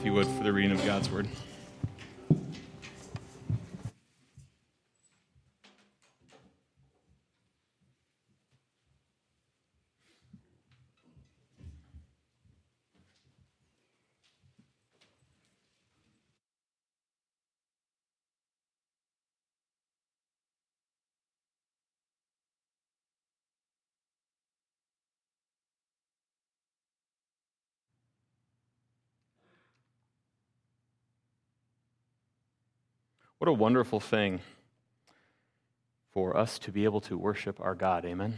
if you would, for the reading of God's word. What a wonderful thing for us to be able to worship our God, amen?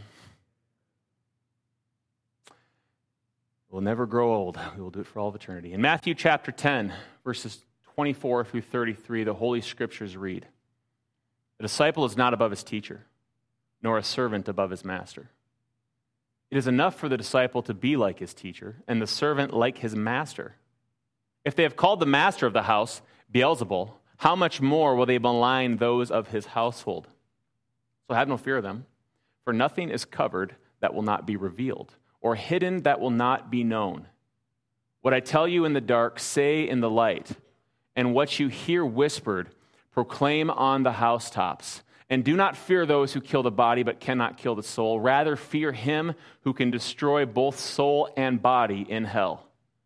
We'll never grow old. We will do it for all of eternity. In Matthew chapter 10, verses 24 through 33, the Holy Scriptures read, "The disciple is not above his teacher, nor a servant above his master. It is enough for the disciple to be like his teacher, and the servant like his master. If they have called the master of the house Beelzebul, how much more will they malign those of his household? So have no fear of them, for nothing is covered that will not be revealed, or hidden that will not be known. What I tell you in the dark, say in the light, and what you hear whispered, proclaim on the housetops. And do not fear those who kill the body but cannot kill the soul. Rather, fear him who can destroy both soul and body in hell.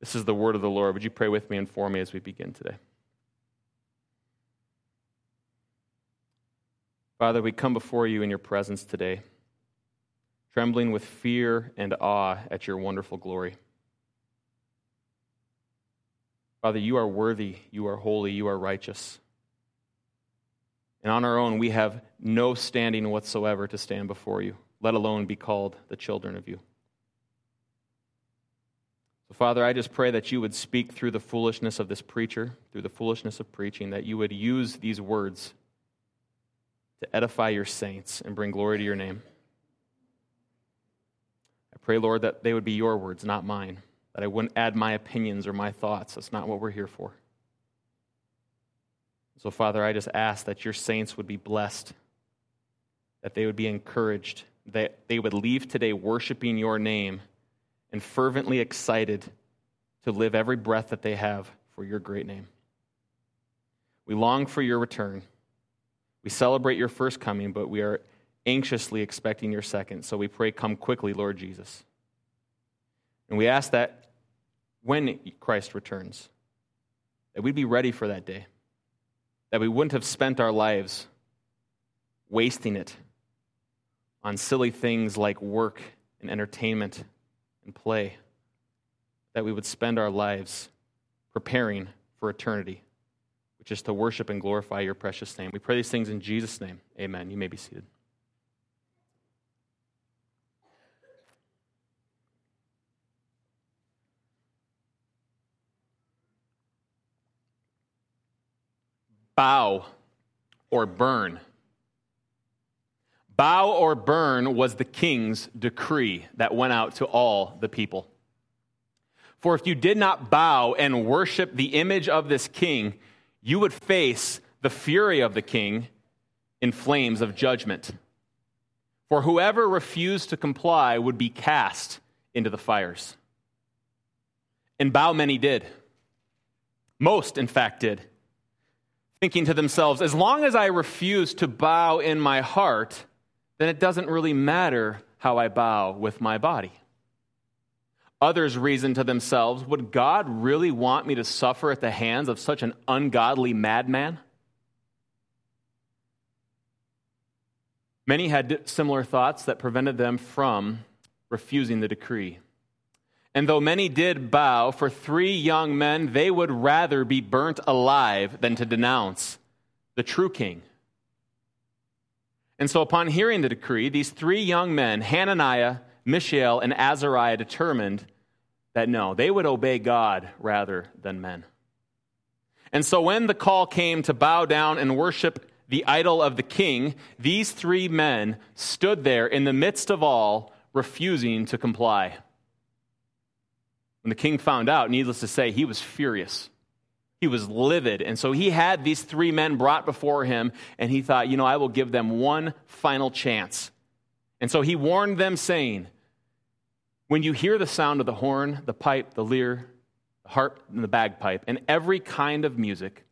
This is the word of the Lord. Would you pray with me and for me as we begin today? Father, we come before you in your presence today, trembling with fear and awe at your wonderful glory. Father, you are worthy, you are holy, you are righteous. And on our own, we have no standing whatsoever to stand before you, let alone be called the children of you. Father, I just pray that you would speak through the foolishness of this preacher, through the foolishness of preaching, that you would use these words to edify your saints and bring glory to your name. I pray, Lord, that they would be your words, not mine, that I wouldn't add my opinions or my thoughts. That's not what we're here for. So, Father, I just ask that your saints would be blessed, that they would be encouraged, that they would leave today worshiping your name and fervently excited to live every breath that they have for your great name. We long for your return. We celebrate your first coming, but we are anxiously expecting your second. So we pray, come quickly, Lord Jesus. And we ask that when Christ returns, that we'd be ready for that day, that we wouldn't have spent our lives wasting it on silly things like work and entertainment and play, that we would spend our lives preparing for eternity, which is to worship and glorify your precious name. We pray these things in Jesus' name. Amen. You may be seated. Bow or burn. Bow or burn was the king's decree that went out to all the people. For if you did not bow and worship the image of this king, you would face the fury of the king in flames of judgment. For whoever refused to comply would be cast into the fires. And bow many did. Most, in fact, did. Thinking to themselves, as long as I refuse to bow in my heart, then it doesn't really matter how I bow with my body. Others reasoned to themselves, would God really want me to suffer at the hands of such an ungodly madman? Many had similar thoughts that prevented them from refusing the decree. And though many did bow, for three young men, they would rather be burnt alive than to denounce the true king. And so upon hearing the decree, these three young men, Hananiah, Mishael, and Azariah, determined that no, they would obey God rather than men. And so when the call came to bow down and worship the idol of the king, these three men stood there in the midst of all, refusing to comply. When the king found out, needless to say, he was furious. He was livid. And so he had these three men brought before him, and he thought, you know, I will give them one final chance. And so he warned them, saying, when you hear the sound of the horn, the pipe, the lyre, the harp, and the bagpipe, and every kind of music,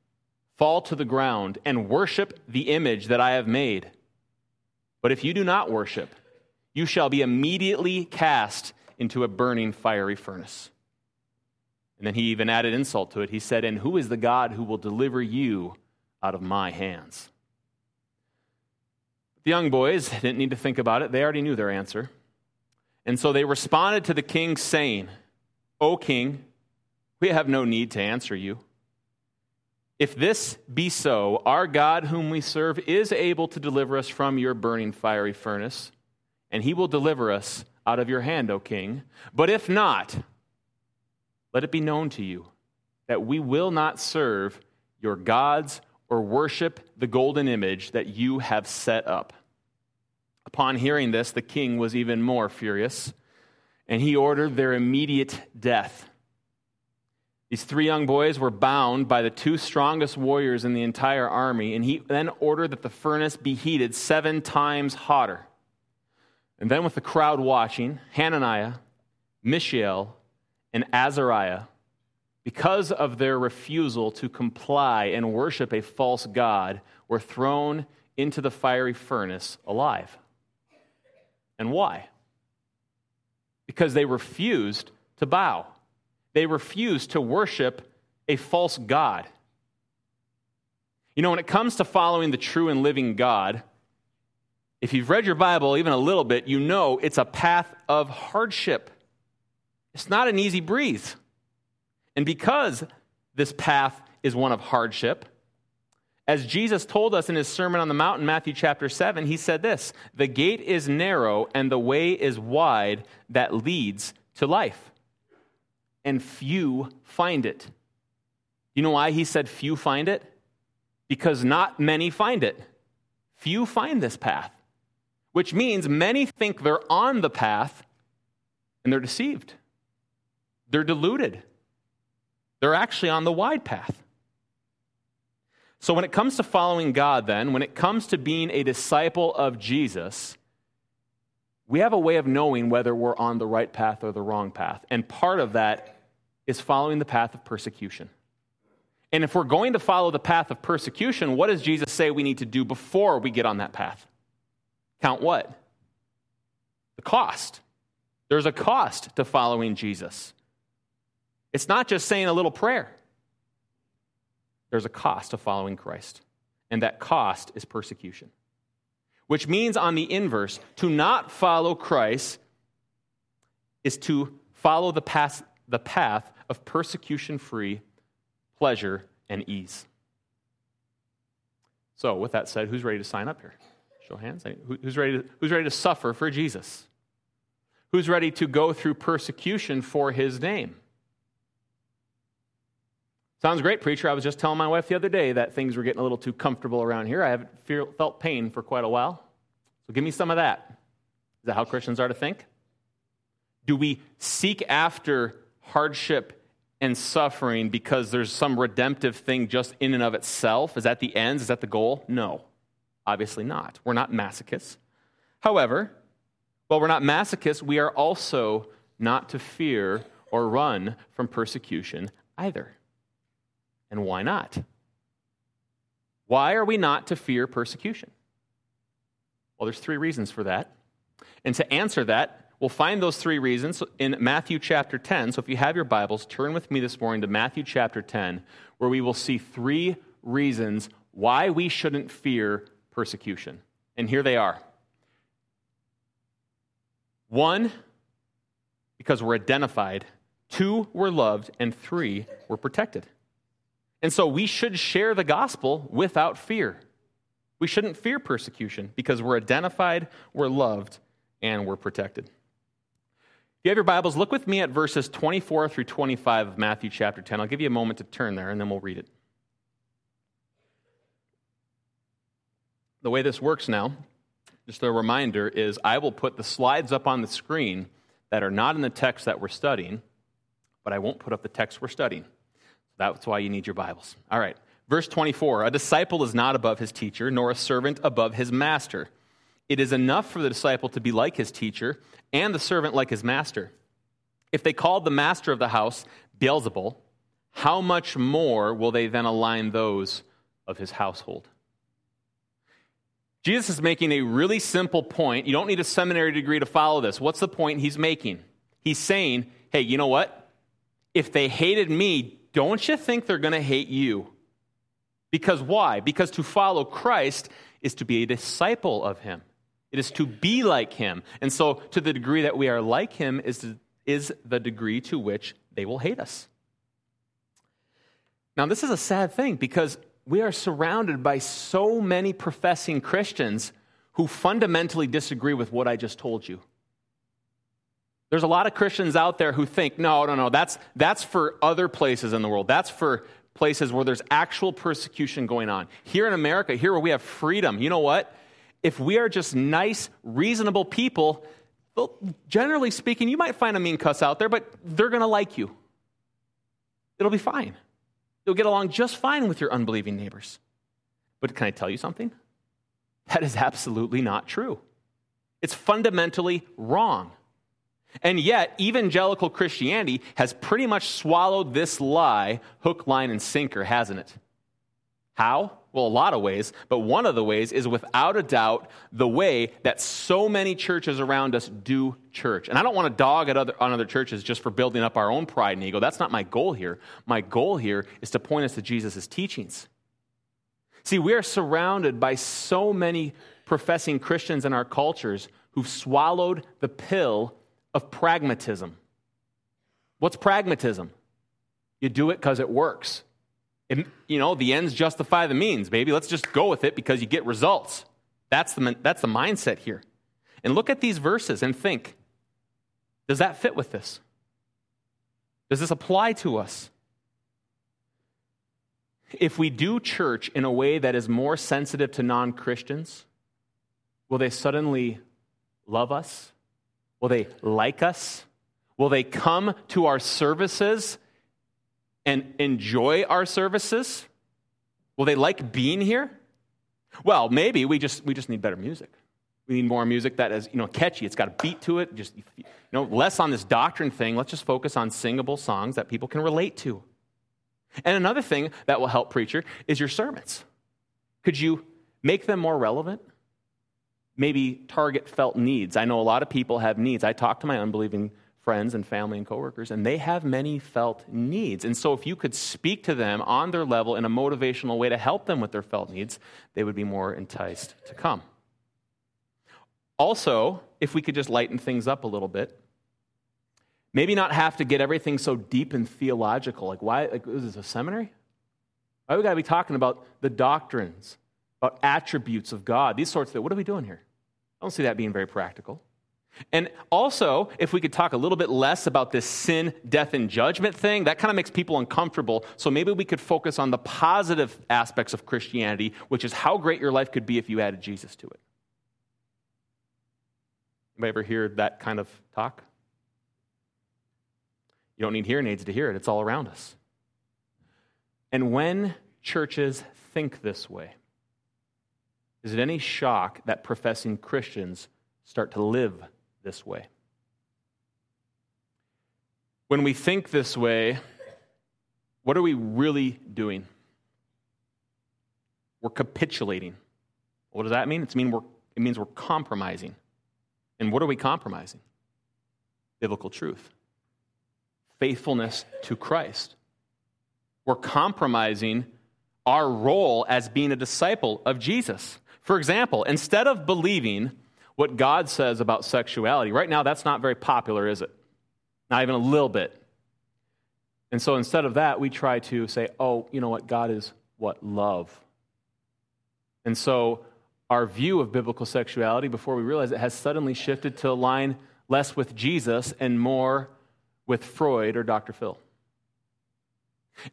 fall to the ground and worship the image that I have made. But if you do not worship, you shall be immediately cast into a burning fiery furnace. And then he even added insult to it. He said, and who is the God who will deliver you out of my hands? The young boys didn't need to think about it. They already knew their answer. And so they responded to the king saying, O king, we have no need to answer you. If this be so, our God whom we serve is able to deliver us from your burning fiery furnace, and he will deliver us out of your hand, O king. But if not, let it be known to you that we will not serve your gods or worship the golden image that you have set up. Upon hearing this, the king was even more furious, and he ordered their immediate death. These three young boys were bound by the two strongest warriors in the entire army, and he then ordered that the furnace be heated 7 times hotter. And then with the crowd watching, Hananiah, Mishael, and Azariah, because of their refusal to comply and worship a false god, were thrown into the fiery furnace alive. And why? Because they refused to bow. They refused to worship a false god. You know, when it comes to following the true and living God, if you've read your Bible even a little bit, you know it's a path of hardship. It's not an easy breeze. And because this path is one of hardship, as Jesus told us in his Sermon on the Mount in Matthew chapter 7, he said this, the gate is narrow and the way is wide that leads to life, and few find it. You know why he said few find it? Because not many find it. Few find this path, which means many think they're on the path and they're deceived. They're deluded. They're actually on the wide path. So when it comes to following God then, when it comes to being a disciple of Jesus, we have a way of knowing whether we're on the right path or the wrong path. And part of that is following the path of persecution. And if we're going to follow the path of persecution, what does Jesus say we need to do before we get on that path? Count what? The cost. There's a cost to following Jesus. It's not just saying a little prayer. There's a cost to following Christ, and that cost is persecution, which means on the inverse, to not follow Christ is to follow the path of persecution-free pleasure and ease. So with that said, who's ready to sign up here? Show hands. Who's ready to suffer for Jesus? Who's ready to go through persecution for his name? Sounds great, preacher. I was just telling my wife the other day that things were getting a little too comfortable around here. I haven't felt pain for quite a while. So give me some of that. Is that how Christians are to think? Do we seek after hardship and suffering because there's some redemptive thing just in and of itself? Is that the end? Is that the goal? No, obviously not. We're not masochists. However, while we're not masochists, we are also not to fear or run from persecution either. And why not? Why are we not to fear persecution? Well, there's 3 reasons for that. And to answer that, we'll find those 3 reasons in Matthew chapter 10. So if you have your Bibles, turn with me this morning to Matthew chapter 10, where we will see 3 reasons why we shouldn't fear persecution. And here they are. 1, because we're identified. 2, we're loved. And 3, we're protected. And so we should share the gospel without fear. We shouldn't fear persecution because we're identified, we're loved, and we're protected. If you have your Bibles, look with me at verses 24 through 25 of Matthew chapter 10. I'll give you a moment to turn there, and then we'll read it. the way this works now, just a reminder, is I will put the slides up on the screen that are not in the text that we're studying, but I won't put up the text we're studying. That's why you need your Bibles. All right. Verse 24, a disciple is not above his teacher, nor a servant above his master. It is enough for the disciple to be like his teacher and the servant like his master. If they called the master of the house Beelzebul, how much more will they then align those of his household? Jesus is making a really simple point. You don't need a seminary degree to follow this. What's the point he's making? He's saying, hey, you know what? If they hated me, don't you think they're going to hate you? Because why? Because to follow Christ is to be a disciple of him. It is to be like him. And so to the degree that we are like him is the degree to which they will hate us. Now, this is a sad thing because we are surrounded by so many professing Christians who fundamentally disagree with what I just told you. There's a lot of Christians out there who think, no, that's for other places in the world. That's for places where there's actual persecution going on. Here in America, here where we have freedom, you know what? If we are just nice, reasonable people, well, generally speaking, you might find a mean cuss out there, but they're going to like you. It'll be fine. You'll get along just fine with your unbelieving neighbors. But can I tell you something? That is absolutely not true. It's fundamentally wrong. And yet, evangelical Christianity has pretty much swallowed this lie, hook, line, and sinker, hasn't it? How? Well, a lot of ways, but one of the ways is without a doubt the way that so many churches around us do church. And I don't want to dog at other churches just for building up our own pride and ego. That's not my goal here. My goal here is to point us to Jesus' teachings. See, we are surrounded by so many professing Christians in our cultures who've swallowed the pill of pragmatism. What's pragmatism? You do it because it works. And, you know, the ends justify the means, baby. Let's just go with it because you get results. That's the mindset here. And look at these verses and think, does that fit with this? Does this apply to us? If we do church in a way that is more sensitive to non-Christians, will they suddenly love us? Will they like us? Will they come to our services and enjoy our services? Will they like being here? Well, maybe we just need better music. We need more music that is, catchy. It's got a beat to it. Just, less on this doctrine thing. Let's just focus on singable songs that people can relate to. And another thing that will help, preacher, is your sermons. Could you make them more relevant? Maybe target felt needs. I know a lot of people have needs. I talk to my unbelieving friends and family and coworkers, and they have many felt needs. And so if you could speak to them on their level in a motivational way to help them with their felt needs, they would be more enticed to come. Also, if we could just lighten things up a little bit, maybe not have to get everything so deep and theological. Why is this a seminary? Why we got to be talking about the doctrines, about attributes of God, these sorts of things? What are we doing here? I don't see that being very practical. And also, if we could talk a little bit less about this sin, death, and judgment thing, that kind of makes people uncomfortable. So maybe we could focus on the positive aspects of Christianity, which is how great your life could be if you added Jesus to it. Anybody ever hear that kind of talk? You don't need hearing aids to hear it. It's all around us. And when churches think this way, is it any shock that professing Christians start to live this way? When we think this way, what are we really doing? We're capitulating. What does that mean? It means we're compromising. And what are we compromising? Biblical truth. Faithfulness to Christ. We're compromising our role as being a disciple of Jesus. For example, instead of believing what God says about sexuality, right now that's not very popular, is it? Not even a little bit. And so instead of that, we try to say, oh, you know what? God is what? Love. And so our view of biblical sexuality, before we realize it, has suddenly shifted to align less with Jesus and more with Freud or Dr. Phil.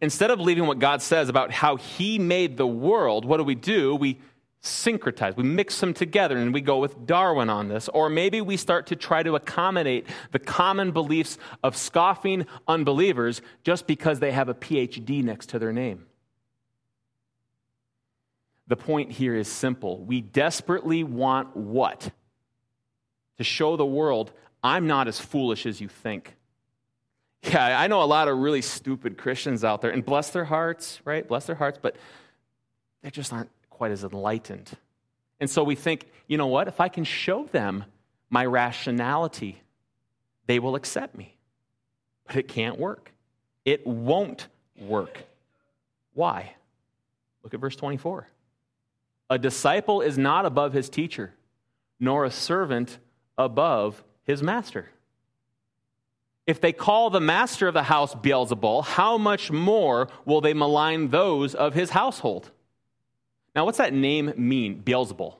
Instead of believing what God says about how he made the world, what do? We syncretize. We mix them together and we go with Darwin on this. Or maybe we start to try to accommodate the common beliefs of scoffing unbelievers just because they have a PhD next to their name. The point here is simple. We desperately want what? To show the world, I'm not as foolish as you think. Yeah, I know a lot of really stupid Christians out there, and bless their hearts, right? Bless their hearts, but they just aren't quite as enlightened. And so we think, you know what? If I can show them my rationality, they will accept me. But it can't work. It won't work. Why? Look at verse 24. A disciple is not above his teacher, nor a servant above his master. If they call the master of the house Beelzebul, how much more will they malign those of his household? Now, what's that name mean, Beelzebul?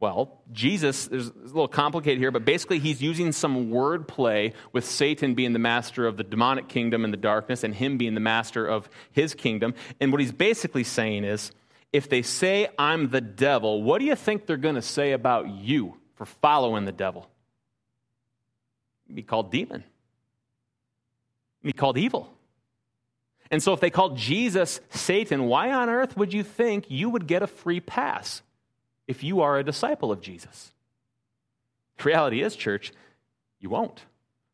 Well, Jesus, there's a little complicated here, but basically he's using some word play with Satan being the master of the demonic kingdom in the darkness and him being the master of his kingdom. And what he's basically saying is, if they say, I'm the devil, what do you think they're going to say about you for following the devil? You'd be called demon. You'd be called evil. And so if they called Jesus Satan, why on earth would you think you would get a free pass if you are a disciple of Jesus? The reality is, church, you won't.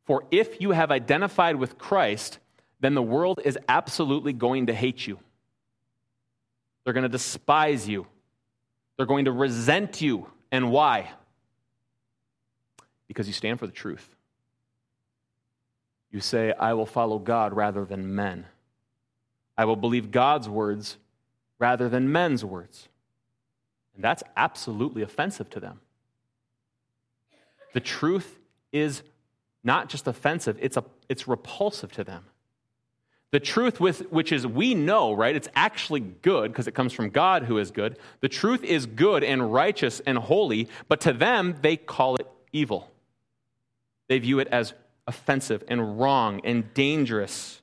For if you have identified with Christ, then the world is absolutely going to hate you. They're going to despise you. They're going to resent you. And why? Because you stand for the truth. You say, I will follow God rather than men. I will believe God's words rather than men's words. And that's absolutely offensive to them. The truth is not just offensive, it's repulsive to them. The truth, which is we know, right? It's actually good because it comes from God who is good. The truth is good and righteous and holy, but to them, they call it evil. They view it as offensive and wrong and dangerous.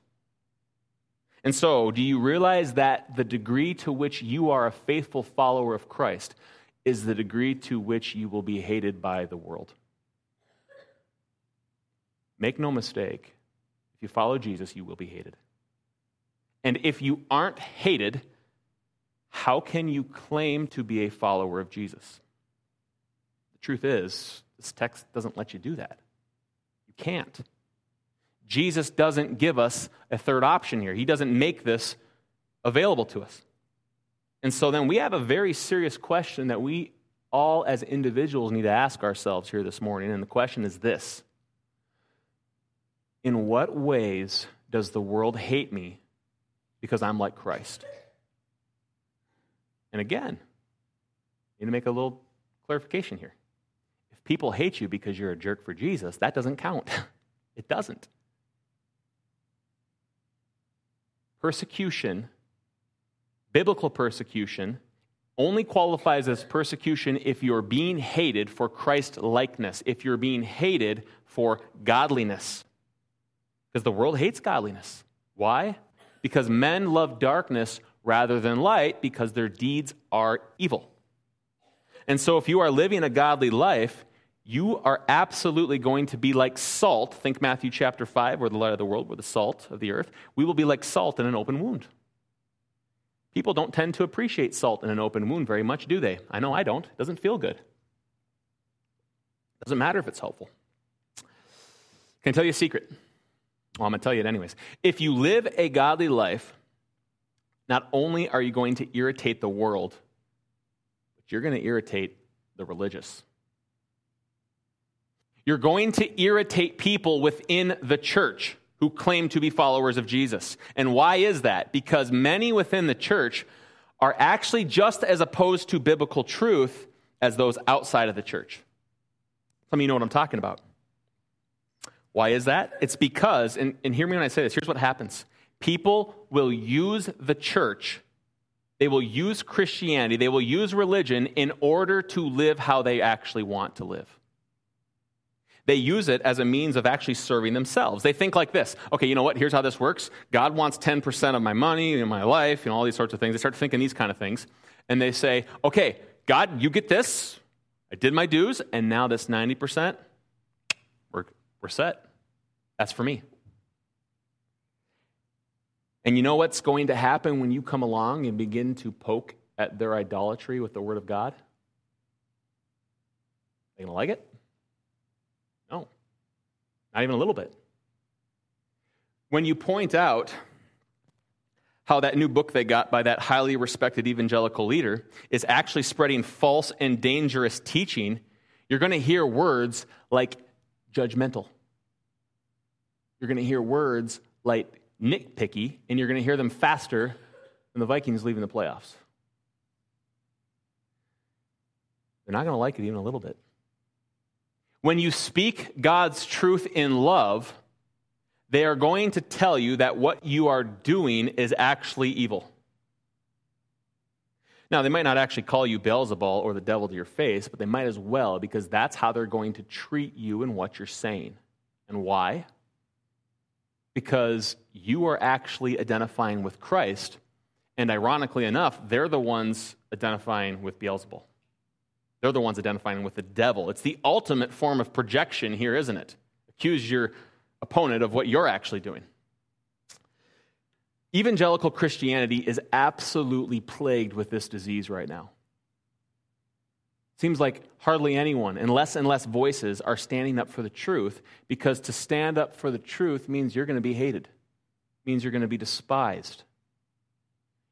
And so, do you realize that the degree to which you are a faithful follower of Christ is the degree to which you will be hated by the world? Make no mistake, if you follow Jesus, you will be hated. And if you aren't hated, how can you claim to be a follower of Jesus? The truth is, this text doesn't let you do that. You can't. Jesus doesn't give us a third option here. He doesn't make this available to us. And so then we have a very serious question that we all as individuals need to ask ourselves here this morning. And the question is this: in what ways does the world hate me because I'm like Christ? And again, I need to make a little clarification here. If people hate you because you're a jerk for Jesus, that doesn't count. It doesn't. Persecution, biblical persecution, only qualifies as persecution if you're being hated for Christ-likeness, if you're being hated for godliness. Because the world hates godliness. Why? Because men love darkness rather than light because their deeds are evil. And so if you are living a godly life, you are absolutely going to be like salt. Think Matthew chapter 5, we're the light of the world, we're the salt of the earth. We will be like salt in an open wound. People don't tend to appreciate salt in an open wound very much, do they? I know I don't. It doesn't feel good. It doesn't matter if it's helpful. Can I tell you a secret? Well, I'm going to tell you it anyways. If you live a godly life, not only are you going to irritate the world, but you're going to irritate the religious. You're going to irritate people within the church who claim to be followers of Jesus. And why is that? Because many within the church are actually just as opposed to biblical truth as those outside of the church. Some of you know what I'm talking about. Why is that? It's because, and hear me when I say this, here's what happens. People will use the church, they will use Christianity, they will use religion in order to live how they actually want to live. they use it as a means of actually serving themselves. They think like this. Okay, you know what? Here's how this works. God wants 10% of my money and my life and all these sorts of things. They start thinking these kind of things. And they say, okay, God, you get this. I did my dues. And now this 90%, we're set. That's for me. And you know what's going to happen when you come along and begin to poke at their idolatry with the word of God? They gonna like it? No. Not even a little bit. When you point out how that new book they got by that highly respected evangelical leader is actually spreading false and dangerous teaching, you're going to hear words like judgmental. You're going to hear words like nitpicky, and you're going to hear them faster than the Vikings leaving the playoffs. They're not going to like it even a little bit. When you speak God's truth in love, they are going to tell you that what you are doing is actually evil. Now, they might not actually call you Beelzebul or the devil to your face, but they might as well, because that's how they're going to treat you and what you're saying. And why? Because you are actually identifying with Christ, and ironically enough, they're the ones identifying with Beelzebul. They're the ones identifying with the devil. It's the ultimate form of projection here, isn't it? Accuse your opponent of what you're actually doing. Evangelical Christianity is absolutely plagued with this disease right now. Seems like hardly anyone and less voices are standing up for the truth, because to stand up for the truth means you're going to be hated, means you're going to be despised.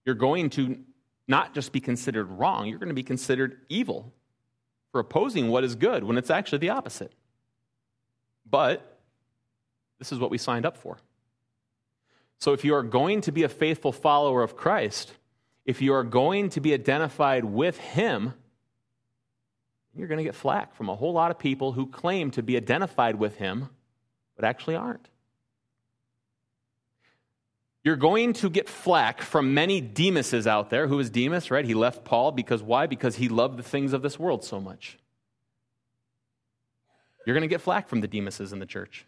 You're going to not just be considered wrong, you're going to be considered evil for opposing what is good when it's actually the opposite. But this is what we signed up for. So if you are going to be a faithful follower of Christ, if you are going to be identified with him, you're going to get flack from a whole lot of people who claim to be identified with him, but actually aren't. You're going to get flack from many Demases out there. Who is Demas, right? He left Paul because why? Because he loved the things of this world so much. You're going to get flack from the Demases in the church.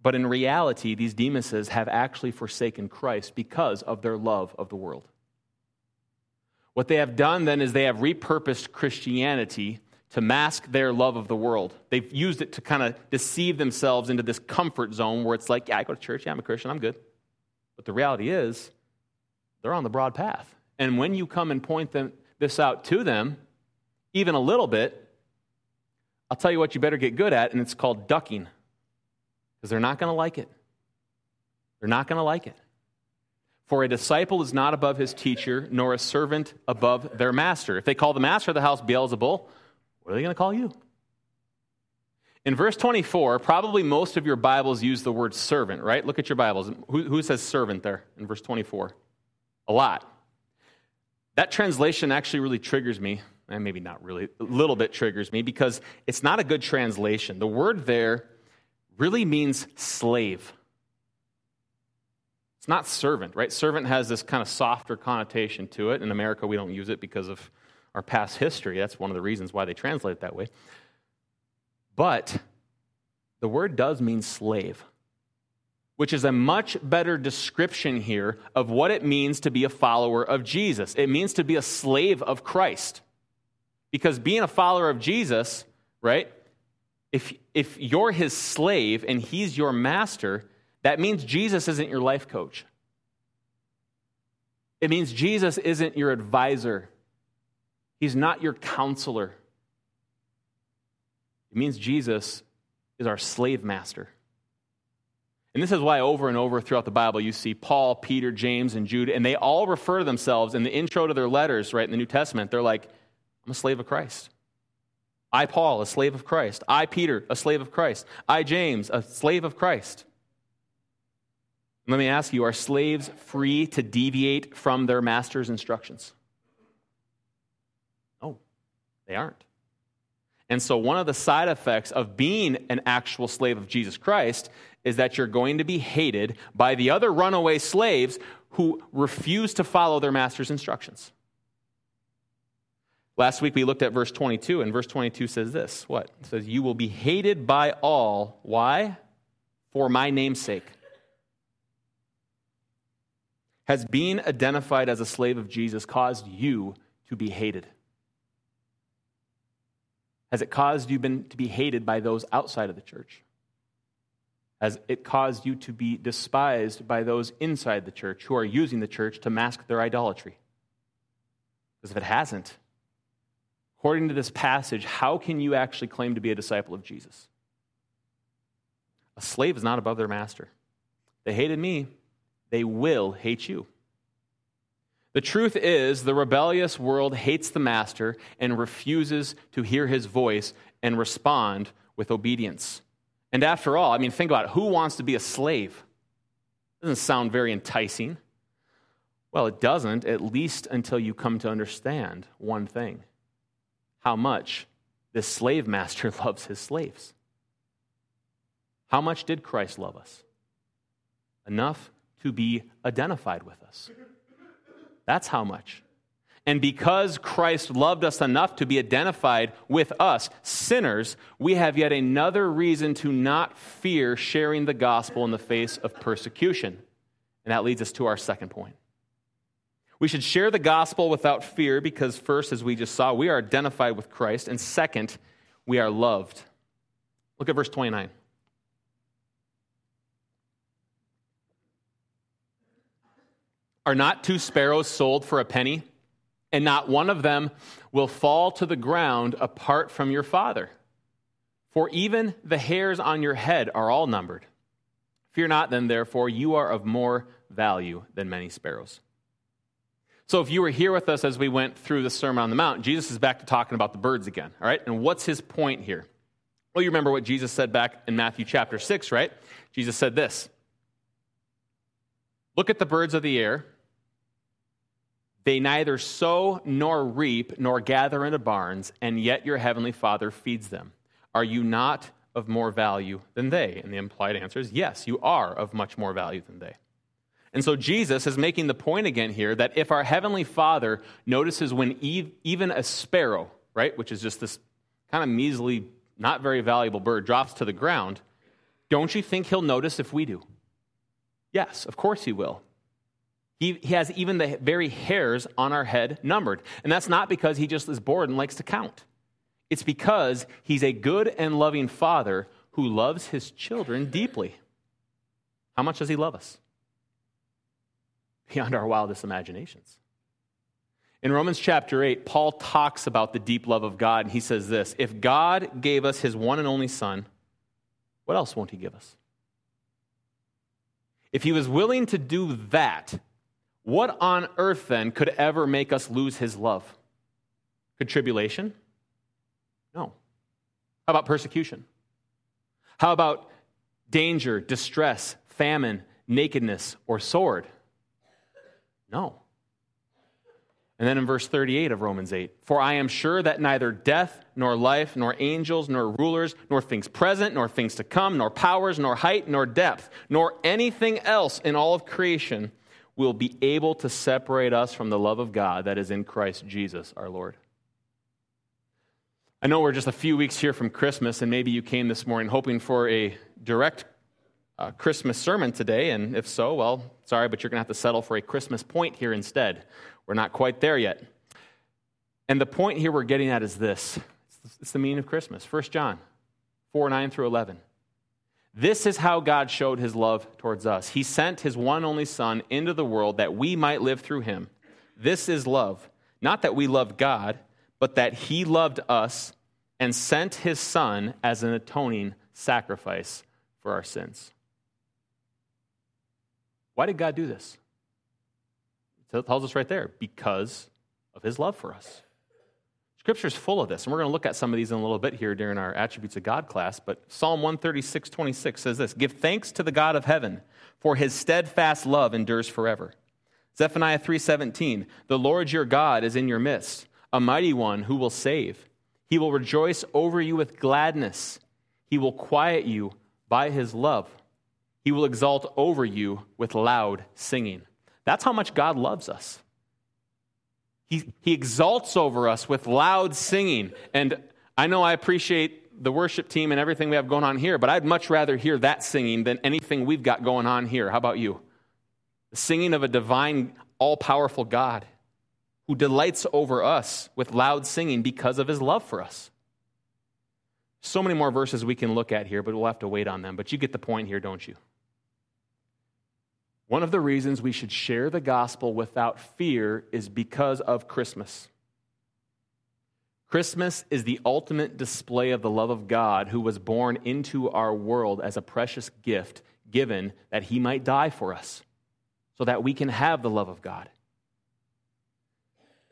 But in reality, these Demases have actually forsaken Christ because of their love of the world. What they have done then is they have repurposed Christianity to mask their love of the world. They've used it to kind of deceive themselves into this comfort zone where it's like, yeah, I go to church, yeah, I'm a Christian, I'm good. But the reality is, they're on the broad path. And when you come and point this out to them, even a little bit, I'll tell you what you better get good at, and it's called ducking. Because they're not going to like it. They're not going to like it. For a disciple is not above his teacher, nor a servant above their master. If they call the master of the house Beelzebul, what are they going to call you? In verse 24, probably most of your Bibles use the word servant, right? Look at your Bibles. Who says servant there in verse 24? A lot. That translation actually really triggers me. And maybe not really. A little bit triggers me because it's not a good translation. The word there really means slave. It's not servant, right? Servant has this kind of softer connotation to it. In America, we don't use it because of our past history. That's one of the reasons why they translate it that way. But the word does mean slave, which is a much better description here of what it means to be a follower of Jesus. It means to be a slave of Christ. Because being a follower of Jesus, right, if you're his slave and he's your master, that means Jesus isn't your life coach. It means Jesus isn't your advisor. He's not your counselor. It means Jesus is our slave master. And this is why over and over throughout the Bible you see Paul, Peter, James, and Jude, and they all refer to themselves in the intro to their letters, right, in the New Testament. They're like, I'm a slave of Christ. I, Paul, a slave of Christ. I, Peter, a slave of Christ. I, James, a slave of Christ. Let me ask you, are slaves free to deviate from their master's instructions? No, they aren't. And so one of the side effects of being an actual slave of Jesus Christ is that you're going to be hated by the other runaway slaves who refuse to follow their master's instructions. Last week we looked at verse 22, and verse 22 says this. What? It says, you will be hated by all. Why? For my name's sake. Has being identified as a slave of Jesus caused you to be hated? Has it caused you to be hated by those outside of the church? Has it caused you to be despised by those inside the church who are using the church to mask their idolatry? Because if it hasn't, according to this passage, how can you actually claim to be a disciple of Jesus? A slave is not above their master. They hated me. They will hate you. The truth is, the rebellious world hates the master and refuses to hear his voice and respond with obedience. And after all, I mean, think about it. Who wants to be a slave? Doesn't sound very enticing. Well, it doesn't, at least until you come to understand one thing: how much this slave master loves his slaves. How much did Christ love us? Enough to be identified with us. That's how much. And because Christ loved us enough to be identified with us, sinners, we have yet another reason to not fear sharing the gospel in the face of persecution. And that leads us to our second point. We should share the gospel without fear because first, as we just saw, we are identified with Christ. And second, we are loved. Look at verse 29. Are not two sparrows sold for a penny? And not one of them will fall to the ground apart from your Father. For even the hairs on your head are all numbered. Fear not then, therefore, you are of more value than many sparrows. So if you were here with us as we went through the Sermon on the Mount, Jesus is back to talking about the birds again, all right? And what's his point here? Well, you remember what Jesus said back in Matthew chapter 6, right? Jesus said this, look at the birds of the air. They neither sow nor reap nor gather into barns, and yet your heavenly Father feeds them. Are you not of more value than they? And the implied answer is, yes, you are of much more value than they. And so Jesus is making the point again here that if our heavenly Father notices when even a sparrow, right, which is just this kind of measly, not very valuable bird, drops to the ground, don't you think he'll notice if we do? Yes, of course he will. He has even the very hairs on our head numbered. And that's not because he just is bored and likes to count. It's because he's a good and loving Father who loves his children deeply. How much does he love us? Beyond our wildest imaginations. In Romans chapter 8, Paul talks about the deep love of God, and he says this, if God gave us his one and only Son, what else won't he give us? If he was willing to do that, what on earth, then, could ever make us lose his love? Could tribulation? No. How about persecution? How about danger, distress, famine, nakedness, or sword? No. And then in verse 38 of Romans 8, for I am sure that neither death, nor life, nor angels, nor rulers, nor things present, nor things to come, nor powers, nor height, nor depth, nor anything else in all of creation will be able to separate us from the love of God that is in Christ Jesus, our Lord. I know we're just a few weeks here from Christmas, and maybe you came this morning hoping for a direct Christmas sermon today, and if so, well, sorry, but you're going to have to settle for a Christmas point here instead. We're not quite there yet. And the point here we're getting at is this. It's the meaning of Christmas. 1 John 4:9 through 11. This is how God showed his love towards us. He sent his one only Son into the world that we might live through him. This is love. Not that we loved God, but that he loved us and sent his Son as an atoning sacrifice for our sins. Why did God do this? It tells us right there, because of his love for us. Scripture's full of this, and we're going to look at some of these in a little bit here during our Attributes of God class, but Psalm 136:26 says this, give thanks to the God of heaven, for his steadfast love endures forever. Zephaniah 3:17, the Lord your God is in your midst, a mighty one who will save. He will rejoice over you with gladness. He will quiet you by his love. He will exalt over you with loud singing. That's how much God loves us. He exalts over us with loud singing. And I know I appreciate the worship team and everything we have going on here, but I'd much rather hear that singing than anything we've got going on here. How about you? The singing of a divine, all-powerful God who delights over us with loud singing because of his love for us. So many more verses we can look at here, but we'll have to wait on them. But you get the point here, don't you? One of the reasons we should share the gospel without fear is because of Christmas. Christmas is the ultimate display of the love of God who was born into our world as a precious gift given that he might die for us so that we can have the love of God.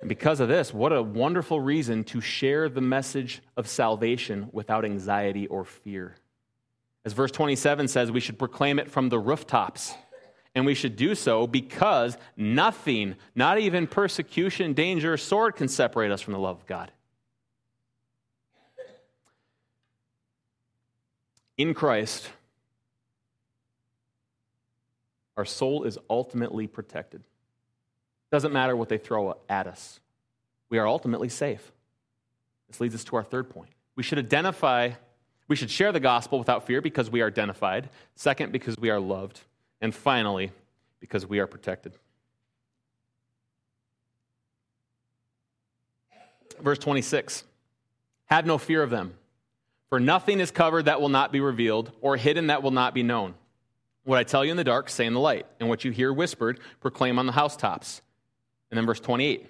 And because of this, what a wonderful reason to share the message of salvation without anxiety or fear. As verse 27 says, we should proclaim it from the rooftops. And we should do so because nothing, not even persecution, danger, or sword can separate us from the love of God. In Christ, our soul is ultimately protected. It doesn't matter what they throw at us. We are ultimately safe. This leads us to our third point. We should share the gospel without fear because we are identified. Second, because we are loved. And finally, because we are protected. Verse 26, have no fear of them, for nothing is covered that will not be revealed, or hidden that will not be known. What I tell you in the dark, say in the light, and what you hear whispered, proclaim on the housetops. And then verse 28,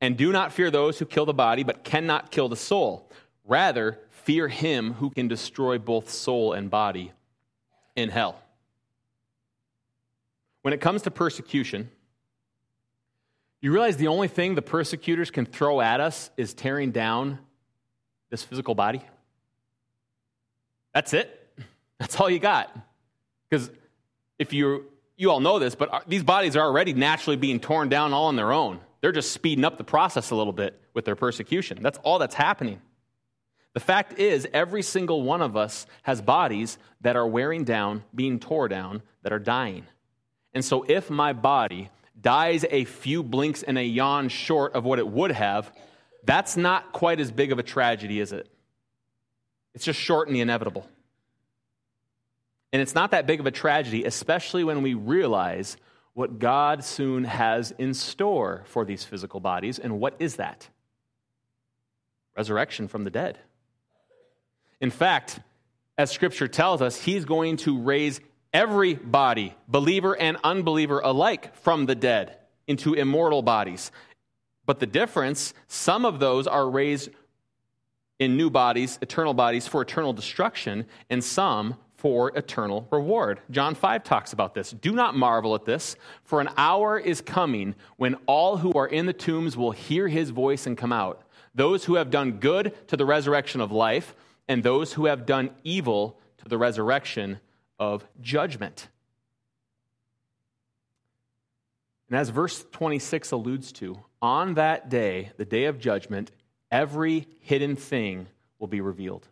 and do not fear those who kill the body, but cannot kill the soul. Rather, fear him who can destroy both soul and body in hell. When it comes to persecution, you realize the only thing the persecutors can throw at us is tearing down this physical body? That's it. That's all you got. Because if you all know this, but these bodies are already naturally being torn down all on their own. They're just speeding up the process a little bit with their persecution. That's all that's happening. The fact is, every single one of us has bodies that are wearing down, being torn down, that are dying. And so if my body dies a few blinks and a yawn short of what it would have, that's not quite as big of a tragedy, is it? It's just short and the inevitable. And it's not that big of a tragedy, especially when we realize what God soon has in store for these physical bodies. And what is that? Resurrection from the dead. In fact, as Scripture tells us, he's going to raise everybody, believer and unbeliever alike, from the dead into immortal bodies. But the difference, some of those are raised in new bodies, eternal bodies, for eternal destruction, and some for eternal reward. John 5 talks about this. Do not marvel at this, for an hour is coming when all who are in the tombs will hear his voice and come out. Those who have done good to the resurrection of life, and those who have done evil to the resurrection of judgment. And as verse 26 alludes to, on that day, the day of judgment, every hidden thing will be revealed.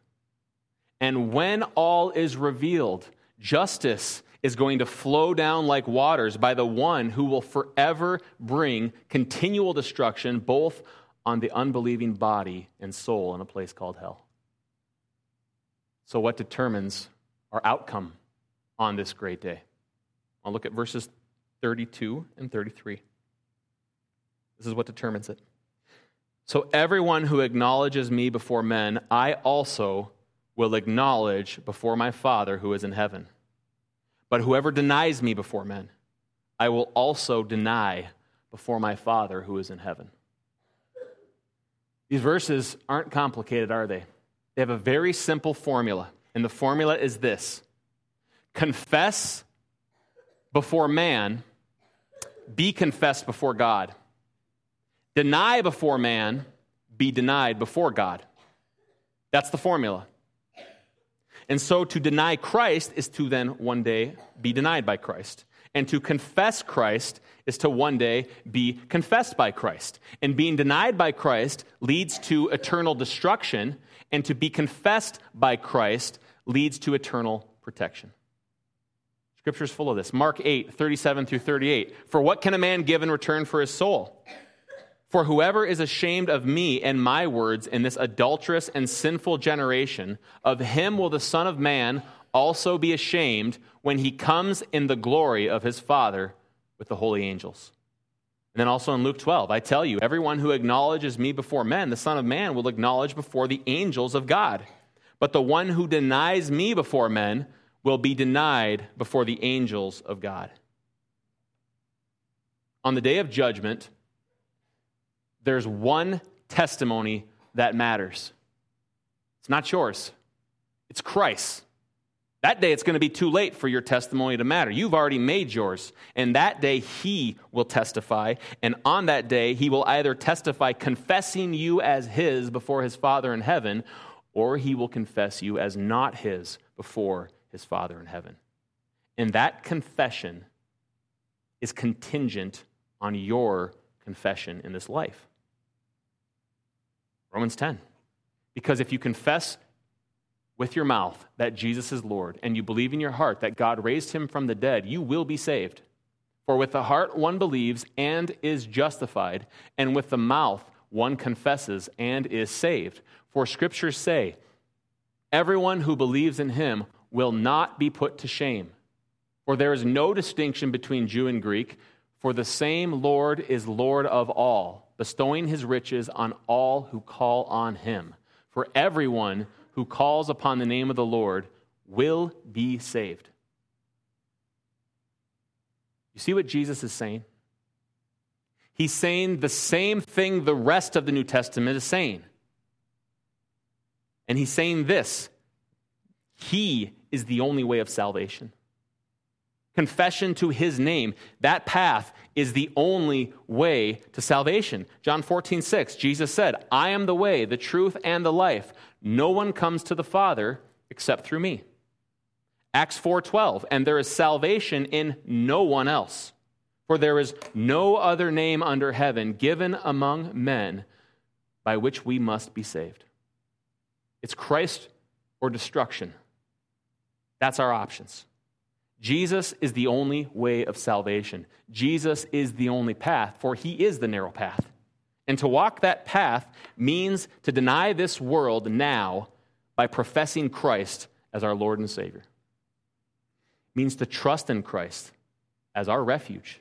And when all is revealed, justice is going to flow down like waters by the one who will forever bring continual destruction both on the unbelieving body and soul in a place called hell. So what determines our outcome on this great day? I'll look at verses 32 and 33. This is what determines it. So everyone who acknowledges me before men, I also will acknowledge before my Father who is in heaven. But whoever denies me before men, I will also deny before my Father who is in heaven. These verses aren't complicated, are they? They have a very simple formula, and the formula is this. Confess before man, be confessed before God. Deny before man, be denied before God. That's the formula. And so to deny Christ is to then one day be denied by Christ. And to confess Christ is to one day be confessed by Christ. And being denied by Christ leads to eternal destruction, and to be confessed by Christ leads to eternal protection. Scripture is full of this. Mark 8, 37 through 38. For what can a man give in return for his soul? For whoever is ashamed of me and my words in this adulterous and sinful generation, of him will the Son of Man also be ashamed when he comes in the glory of his Father with the holy angels." And then also in Luke 12, "I tell you, everyone who acknowledges me before men, the Son of Man will acknowledge before the angels of God. But the one who denies me before men will be denied before the angels of God." On the day of judgment, there's one testimony that matters. It's not yours. It's Christ's. That day, it's going to be too late for your testimony to matter. You've already made yours. And that day, he will testify. And on that day, he will either testify confessing you as his before his Father in heaven, or he will confess you as not his before his Father in heaven. And that confession is contingent on your confession in this life. Romans 10. Because if you confess with your mouth that Jesus is Lord, and you believe in your heart that God raised him from the dead, you will be saved. For with the heart one believes and is justified, and with the mouth one confesses and is saved. For scriptures say, everyone who believes in him will not be put to shame. For there is no distinction between Jew and Greek, for the same Lord is Lord of all, bestowing his riches on all who call on him. For everyone who calls upon the name of the Lord will be saved. You see what Jesus is saying? He's saying the same thing the rest of the New Testament is saying. And he's saying this: he is the only way of salvation. Confession to his name, that path is the only way to salvation. John 14:6, Jesus said, "I am the way, the truth, and the life. No one comes to the Father except through me." Acts 4:12, "And there is salvation in no one else, for there is no other name under heaven given among men by which we must be saved." It's Christ or destruction. That's our options. Jesus is the only way of salvation. Jesus is the only path, for he is the narrow path. And to walk that path means to deny this world now by professing Christ as our Lord and Savior. It means to trust in Christ as our refuge,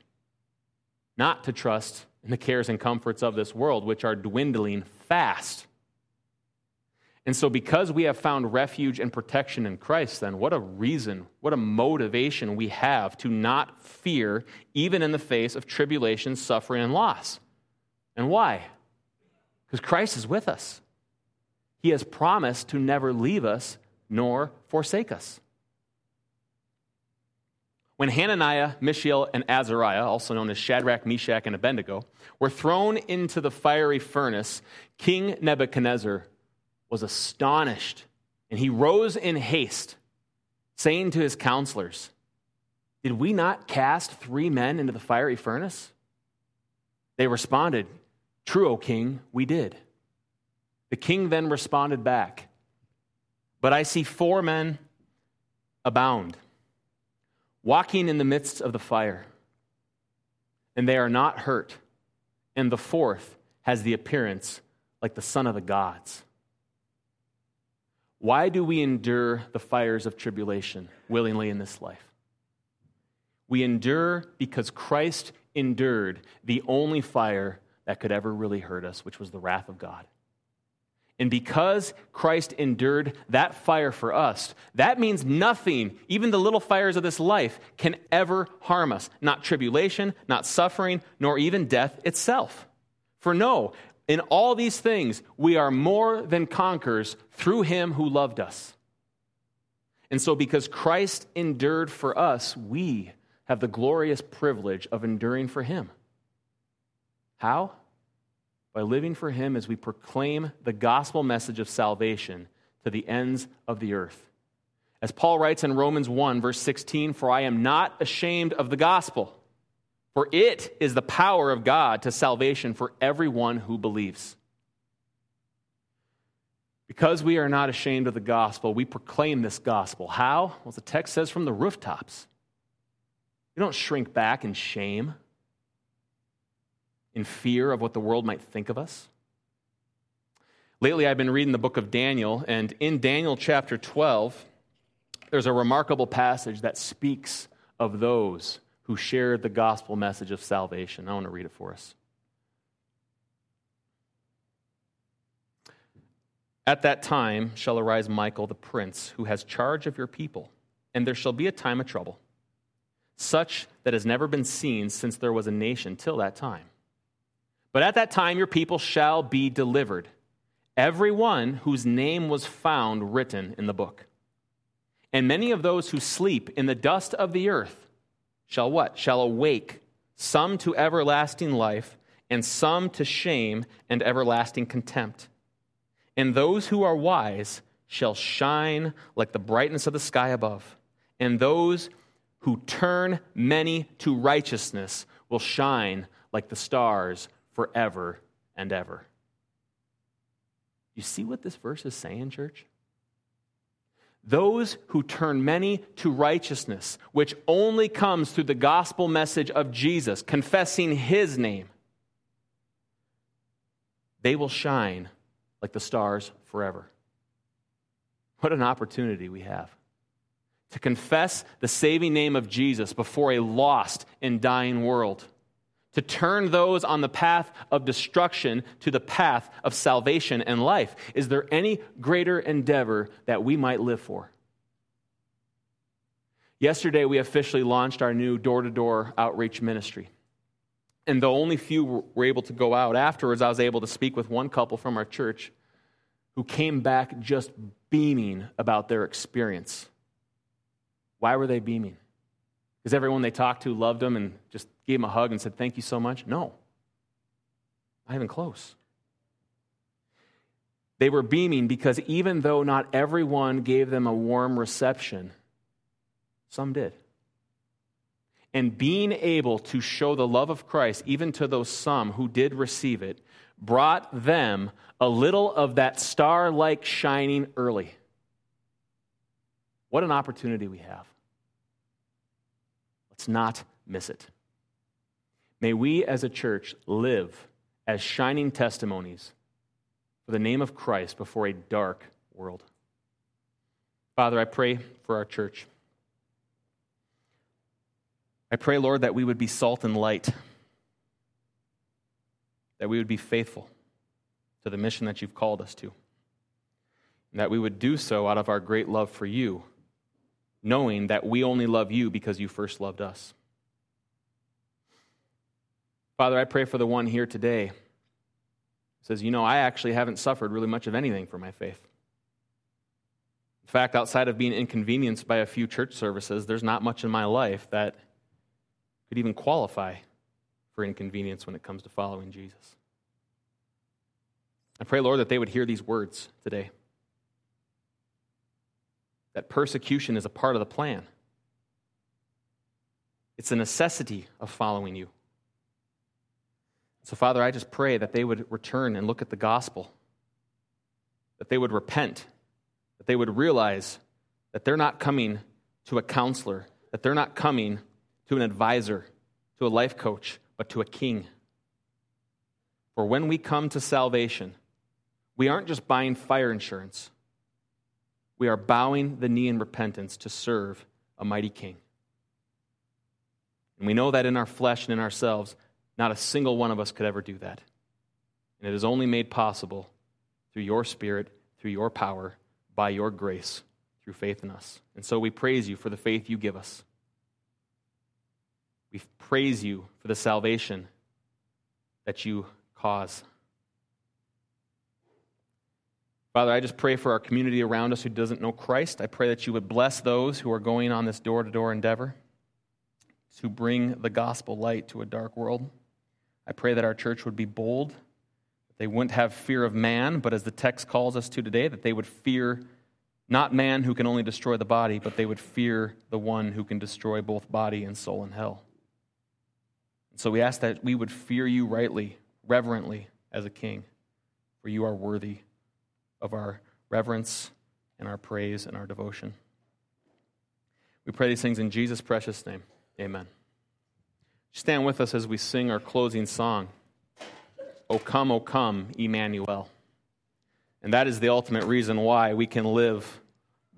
not to trust in the cares and comforts of this world, which are dwindling fast. And so because we have found refuge and protection in Christ, then what a reason, what a motivation we have to not fear, even in the face of tribulation, suffering, and loss. And why? Because Christ is with us. He has promised to never leave us nor forsake us. When Hananiah, Mishael, and Azariah, also known as Shadrach, Meshach, and Abednego, were thrown into the fiery furnace, King Nebuchadnezzar was astonished, and he rose in haste, saying to his counselors, "Did we not cast 3 men into the fiery furnace?" They responded, "True, O king, we did." The king then responded back, "But I see 4 men abound, walking in the midst of the fire, and they are not hurt, and the 4th has the appearance like the son of the gods." Why do we endure the fires of tribulation willingly in this life? We endure because Christ endured the only fire that could ever really hurt us, which was the wrath of God. And because Christ endured that fire for us, that means nothing, even the little fires of this life, can ever harm us. Not tribulation, not suffering, nor even death itself. For no, in all these things, we are more than conquerors through him who loved us. And so because Christ endured for us, we have the glorious privilege of enduring for him. How? By living for him as we proclaim the gospel message of salvation to the ends of the earth. As Paul writes in Romans 1, verse 16, "For I am not ashamed of the gospel, for it is the power of God to salvation for everyone who believes." Because we are not ashamed of the gospel, we proclaim this gospel. How? Well, the text says, from the rooftops. We don't shrink back in shame. in fear of what the world might think of us? Lately, I've been reading the book of Daniel, and in Daniel chapter 12, there's a remarkable passage that speaks of those who shared the gospel message of salvation. I want to read it for us. At that time shall arise Michael the prince, who has charge of your people, and there shall be a time of trouble, such that has never been seen since there was a nation till that time. But at that time your people shall be delivered, every one whose name was found written in the book. And many of those who sleep in the dust of the earth shall what? Shall awake, some to everlasting life, and some to shame and everlasting contempt. And those who are wise shall shine like the brightness of the sky above. And those who turn many to righteousness will shine like the stars forever and ever. You see what this verse is saying, church? Those who turn many to righteousness, which only comes through the gospel message of Jesus, confessing his name, they will shine like the stars forever. What an opportunity we have to confess the saving name of Jesus before a lost and dying world, to turn those on the path of destruction to the path of salvation and life. Is there any greater endeavor that we might live for? Yesterday, we officially launched our new door-to-door outreach ministry. And though only few were able to go out afterwards, I was able to speak with one couple from our church who came back just beaming about their experience. Why were they beaming? Because everyone they talked to loved them and just gave them a hug and said, "Thank you so much"? No, not even close. They were beaming because even though not everyone gave them a warm reception, some did. And being able to show the love of Christ, even to those some who did receive it, brought them a little of that star-like shining early. What an opportunity we have. Let's not miss it. May we as a church live as shining testimonies for the name of Christ before a dark world. Father, I pray for our church. I pray, Lord, that we would be salt and light, that we would be faithful to the mission that you've called us to, and that we would do so out of our great love for you, knowing that we only love you because you first loved us. Father, I pray for the one here today who says, I actually haven't suffered really much of anything for my faith. In fact, outside of being inconvenienced by a few church services, there's not much in my life that could even qualify for inconvenience when it comes to following Jesus. I pray, Lord, that they would hear these words today, that persecution is a part of the plan. It's a necessity of following you. So, Father, I just pray that they would return and look at the gospel, that they would repent, that they would realize that they're not coming to a counselor, that they're not coming to an advisor, to a life coach, but to a king. For when we come to salvation, we aren't just buying fire insurance. We are bowing the knee in repentance to serve a mighty king. And we know that in our flesh and in ourselves, not a single one of us could ever do that. And it is only made possible through your Spirit, through your power, by your grace, through faith in us. And so we praise you for the faith you give us. We praise you for the salvation that you cause. Father, I just pray for our community around us who doesn't know Christ. I pray that you would bless those who are going on this door-to-door endeavor to bring the gospel light to a dark world. I pray that our church would be bold, that they wouldn't have fear of man, but as the text calls us to today, that they would fear not man who can only destroy the body, but they would fear the one who can destroy both body and soul in hell. So we ask that we would fear you rightly, reverently, as a king, for you are worthy of our reverence and our praise and our devotion. We pray these things in Jesus' precious name. Amen. Stand with us as we sing our closing song. O come, Emmanuel. And that is the ultimate reason why we can live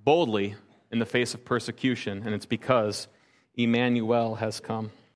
boldly in the face of persecution, and it's because Emmanuel has come.